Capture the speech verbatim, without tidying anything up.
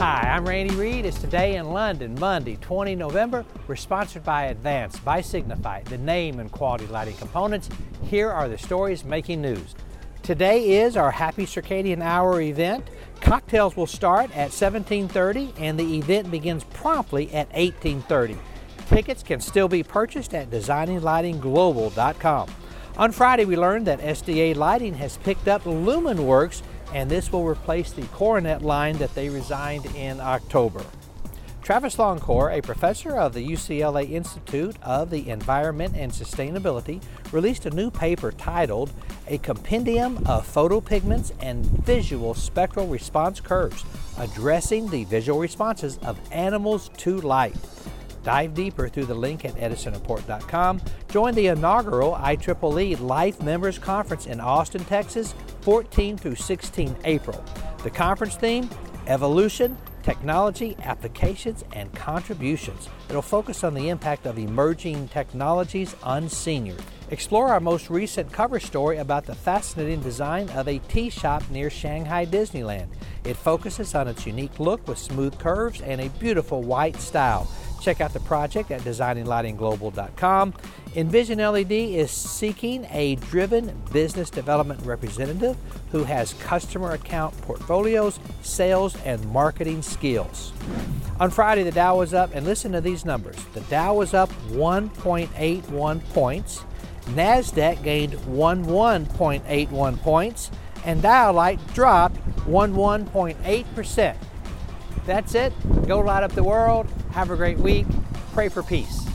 Hi, I'm Randy Reed. It's Today in London, Monday, the twentieth of November. We're sponsored by Advance, by Signify, the name and quality lighting components. Here are the stories making news. Today is our Happy Circadian Hour event. Cocktails will start at seventeen thirty and the event begins promptly at eighteen thirty. Tickets can still be purchased at designing lighting global dot com. On Friday, we learned that S D A Lighting has picked up Lumenwerx, and this will replace the Coronet line that they resigned in October. Travis Longcore, a professor of the U C L A Institute of the Environment and Sustainability, released a new paper titled A Compendium of Photopigments and Visual Spectral Response Curves, Addressing the Visual Responses of Animals to Light. Dive deeper through the link at Edison Report dot com. Join the inaugural I triple E Life Members Conference in Austin, Texas, fourteenth through sixteenth April. The conference theme, Evolution, Technology, Applications, and Contributions. It'll focus on the impact of emerging technologies on seniors. Explore our most recent cover story about the fascinating design of a tea shop near Shanghai Disneyland. It focuses on its unique look with smooth curves and a beautiful white style. Check out the project at designing lighting global dot com. Envision L E D is seeking a driven business development representative who has customer account portfolios, sales, and marketing skills. On Friday, the Dow was up, and listen to these numbers. The Dow was up one point eight one points, NASDAQ gained eleven point eight one points, and Dialight dropped eleven point eight percent. That's it. Go light up the world. Have a great week. Pray for peace.